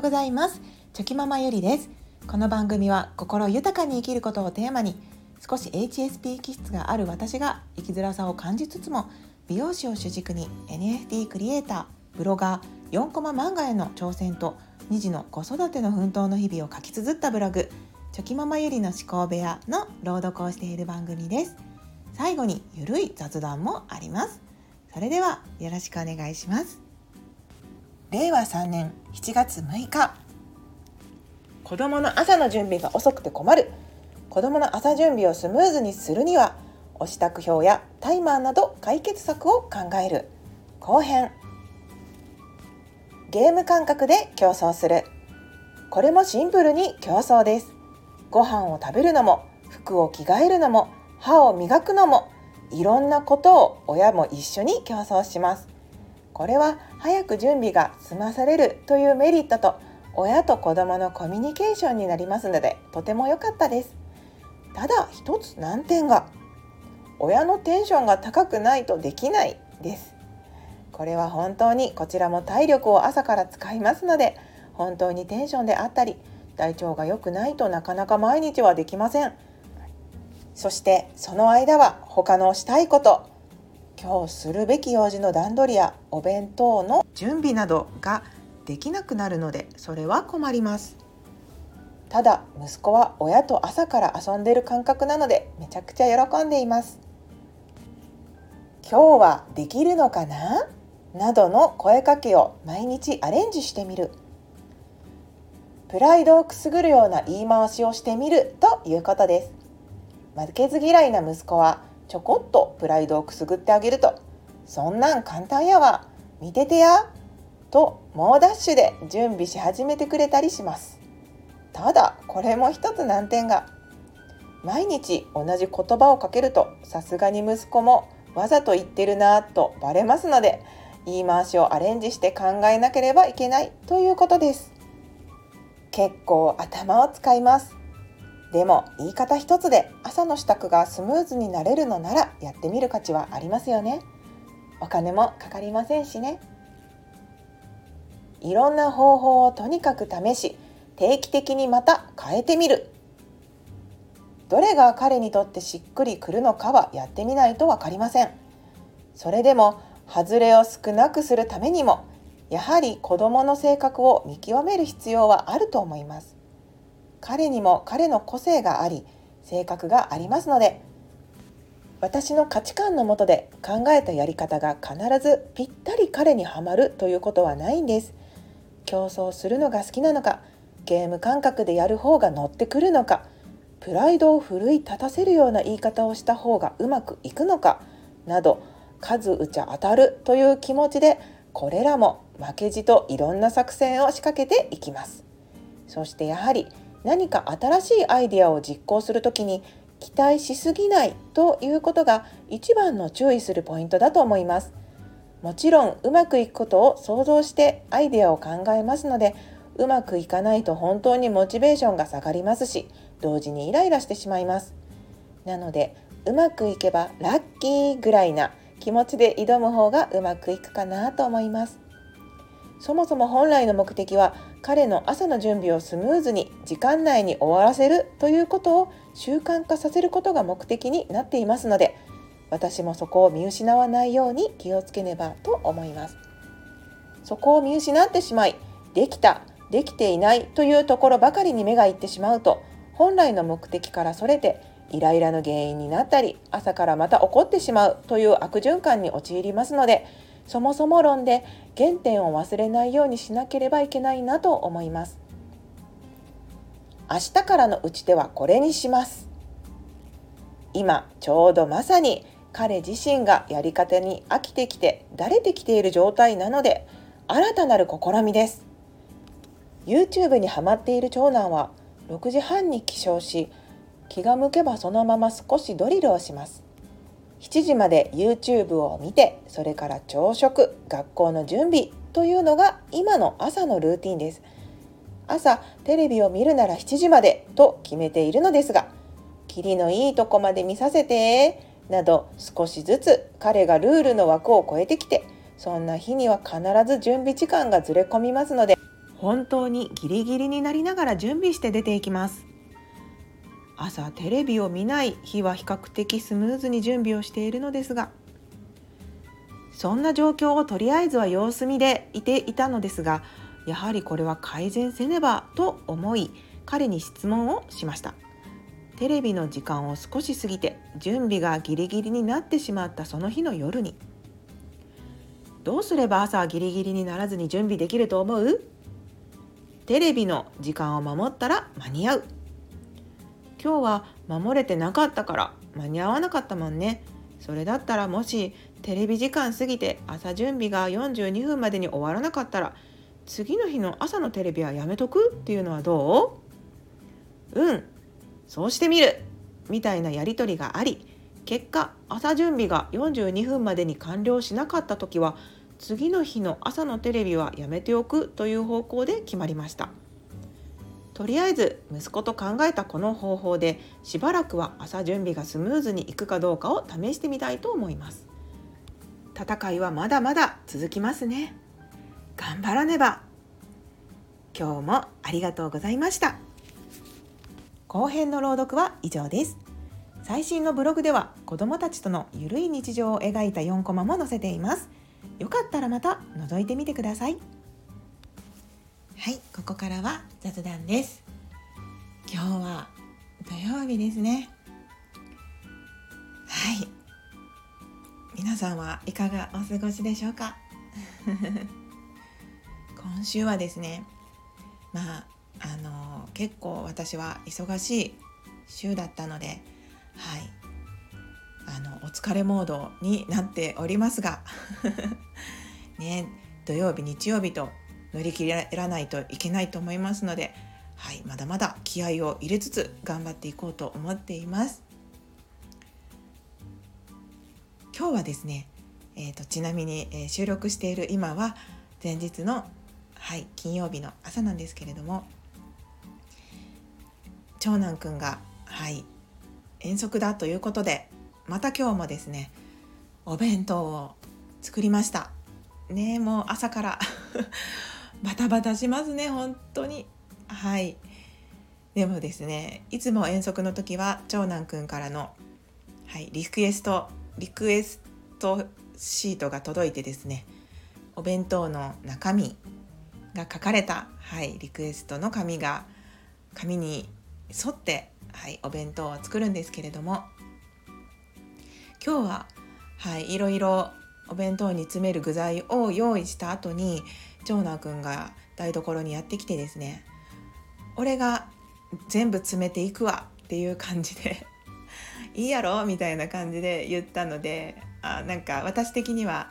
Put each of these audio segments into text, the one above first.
うございます。チョキママゆりです。この番組は心豊かに生きることをテーマに、少し HSP 気質がある私が生きづらさを感じつつも、美容師を主軸に NFT クリエイター、ブロガー、4コマ漫画への挑戦と2児の子育ての奮闘の日々を書き綴ったブログ、チョキママゆりの思考部屋の朗読をしている番組です。最後にゆるい雑談もあります。それではよろしくお願いします。令和3年7月6日、子どもの朝の準備が遅くて困る。子どもの朝準備をスムーズにするには、お支度表やタイマーなど解決策を考える。後編。ゲーム感覚で競争する。これもシンプルに競争です。ご飯を食べるのも、服を着替えるのも、歯を磨くのも、いろんなことを親も一緒に競争します。これは早く準備が済まされるというメリットと、親と子どものコミュニケーションになりますので、とても良かったです。ただ一つ難点が、親のテンションが高くないとできないです。これは本当にこちらも体力を朝から使いますので、本当にテンションであったり体調が良くないとなかなか毎日はできません。そしてその間は他のしたいこと、今日するべき用事の段取りやお弁当の準備などができなくなるので、それは困ります。ただ息子は親と朝から遊んでいる感覚なので、めちゃくちゃ喜んでいます。今日はできるのかな？などの声かけを毎日アレンジしてみる。プライドをくすぐるような言い回しをしてみるということです。負けず嫌いな息子はちょこっとプライドをくすぐってあげると、そんなん簡単やわ、見ててやと猛ダッシュで準備し始めてくれたりします。ただこれも一つ難点が、毎日同じ言葉をかけると、さすがに息子もわざと言ってるなとバレますので、言い回しをアレンジして考えなければいけないということです。結構頭を使います。でも言い方一つで朝の支度がスムーズになれるのなら、やってみる価値はありますよね。お金もかかりませんしね。いろんな方法をとにかく試し、定期的にまた変えてみる。どれが彼にとってしっくりくるのかはやってみないと分かりません。それでも外れを少なくするためにも、やはり子どもの性格を見極める必要はあると思います。彼にも彼の個性があり、性格がありますので、私の価値観の下で考えたやり方が必ずぴったり彼にはまるということはないんです。競争するのが好きなのか、ゲーム感覚でやる方が乗ってくるのか、プライドを奮い立たせるような言い方をした方がうまくいくのかなど、数打ちゃ当たるという気持ちで、これらも負けじといろんな作戦を仕掛けていきます。そしてやはり何か新しいアイデアを実行するときに期待しすぎないということが一番の注意するポイントだと思います。もちろんうまくいくことを想像してアイデアを考えますので、うまくいかないと本当にモチベーションが下がりますし、同時にイライラしてしまいます。なのでうまくいけばラッキーぐらいな気持ちで挑む方がうまくいくかなと思います。そもそも本来の目的は、彼の朝の準備をスムーズに時間内に終わらせるということを習慣化させることが目的になっていますので、私もそこを見失わないように気をつけねばと思います。そこを見失ってしまい、できた、できていないというところばかりに目がいってしまうと、本来の目的からそれてイライラの原因になったり、朝からまた怒ってしまうという悪循環に陥りますので、そもそも論で原点を忘れないようにしなければいけないなと思います。明日からの打ち手はこれにします。今ちょうどまさに彼自身がやり方に飽きてきてだれてきている状態なので、新たなる試みです。 YouTube にハマっている長男は6時半に起床し、気が向けばそのまま少しドリルをします。7時まで YouTube を見て、それから朝食、学校の準備というのが今の朝のルーティンです。朝テレビを見るなら7時までと決めているのですが、キリのいいとこまで見させてなど、少しずつ彼がルールの枠を超えてきて、そんな日には必ず準備時間がずれ込みますので、本当にギリギリになりながら準備して出ていきます。朝テレビを見ない日は比較的スムーズに準備をしているのですが、そんな状況をとりあえずは様子見でいていたのですが、やはりこれは改善せねばと思い、彼に質問をしました。テレビの時間を少し過ぎて準備がギリギリになってしまったその日の夜に、どうすれば朝ギリギリにならずに準備できると思う？テレビの時間を守ったら間に合う。今日は守れてなかったから間に合わなかったもんね。それだったらもしテレビ時間過ぎて朝準備が42分までに終わらなかったら、次の日の朝のテレビはやめとくっていうのはどう？うん、そうしてみるみたいなやり取りがあり、結果朝準備が42分までに完了しなかった時は、次の日の朝のテレビはやめておくという方向で決まりました。とりあえず息子と考えたこの方法で、しばらくは朝準備がスムーズにいくかどうかを試してみたいと思います。戦いはまだまだ続きますね。頑張らねば。今日もありがとうございました。後編の朗読は以上です。最新のブログでは子どもたちとのゆるい日常を描いた4コマも載せています。よかったらまた覗いてみてください。はい、ここからは雑談です。今日は土曜日ですね。はい、皆さんはいかがお過ごしでしょうか？今週はですね、結構私は忙しい週だったので、はい、お疲れモードになっておりますが、ね、土曜日日曜日と乗り切らないといけないと思いますので、はい、まだまだ気合を入れつつ頑張っていこうと思っています。今日はですね、ちなみに、収録している今は前日の、はい、金曜日の朝なんですけれども、長男くんが、はい、遠足だということで、また今日もですねお弁当を作りましたね。もう朝からバタバタしますね、本当に。はい、でもですね、いつも遠足の時は長男くんからの、はい、リクエストシートが届いてですね、お弁当の中身が書かれた、はい、リクエストの紙に沿って、はい、お弁当を作るんですけれども、今日は、はい、いろいろお弁当に詰める具材を用意した後に、長男くんが台所にやってきてですね、俺が全部詰めていくわっていう感じでいいやろみたいな感じで言ったので、なんか私的には、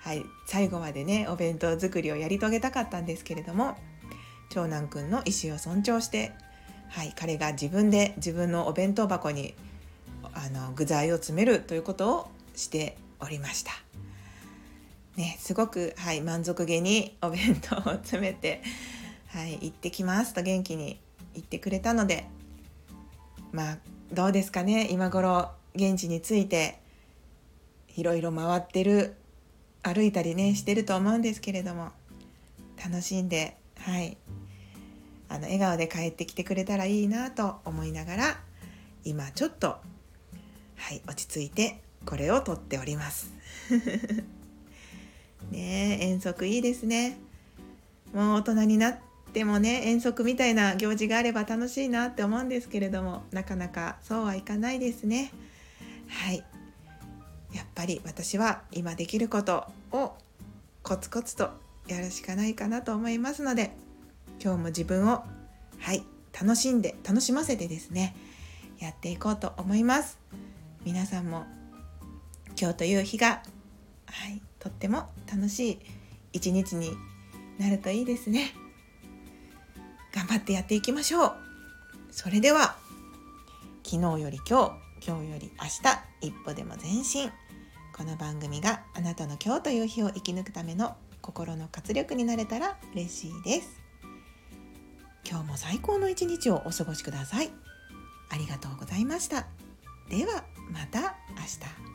はい、最後までねお弁当作りをやり遂げたかったんですけれども、長男くんの意思を尊重して、はい、彼が自分のお弁当箱に具材を詰めるということをしておりました、ね、すごく、はい、満足げにお弁当を詰めて、はい、行ってきますと元気に言ってくれたので、どうですかね、今頃現地に着いていろいろ回ってる、歩いたりねしてると思うんですけれども、楽しんで、はい、笑顔で帰ってきてくれたらいいなと思いながら、今ちょっと、はい、落ち着いてこれを撮っておりますねえ、遠足いいですね。もう大人になってもね、遠足みたいな行事があれば楽しいなって思うんですけれども、なかなかそうはいかないですね。はい、やっぱり私は今できることをコツコツとやるしかないかなと思いますので、今日も自分を、はい、楽しませてですね、やっていこうと思います。皆さんも今日という日が、はい、とっても楽しい一日になるといいですね。頑張ってやっていきましょう。それでは、昨日より今日、今日より明日、一歩でも前進。この番組があなたの今日という日を生き抜くための心の活力になれたら嬉しいです。今日も最高の一日をお過ごしください。ありがとうございました。ではまた明日。